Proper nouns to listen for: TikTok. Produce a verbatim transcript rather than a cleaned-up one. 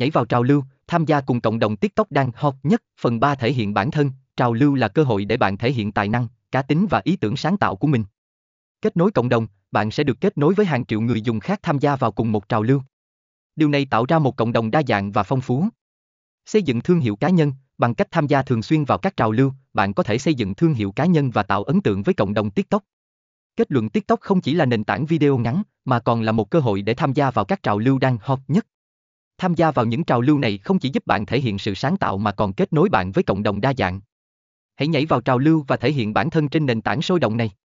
Nhảy vào trào lưu, tham gia cùng cộng đồng TikTok đang hot nhất. Phần ba thể hiện bản thân. Trào lưu là cơ hội để bạn thể hiện tài năng, cá tính và ý tưởng sáng tạo của mình. Kết nối cộng đồng, bạn sẽ được kết nối với hàng triệu người dùng khác tham gia vào cùng một trào lưu. Điều này tạo ra một cộng đồng đa dạng và phong phú. Xây dựng thương hiệu cá nhân, bằng cách tham gia thường xuyên vào các trào lưu, bạn có thể xây dựng thương hiệu cá nhân và tạo ấn tượng với cộng đồng TikTok. Kết luận, TikTok không chỉ là nền tảng video ngắn, mà còn là một cơ hội để tham gia vào các trào lưu đang hot nhất. Tham gia vào những trào lưu này không chỉ giúp bạn thể hiện sự sáng tạo mà còn kết nối bạn với cộng đồng đa dạng. Hãy nhảy vào trào lưu và thể hiện bản thân trên nền tảng sôi động này.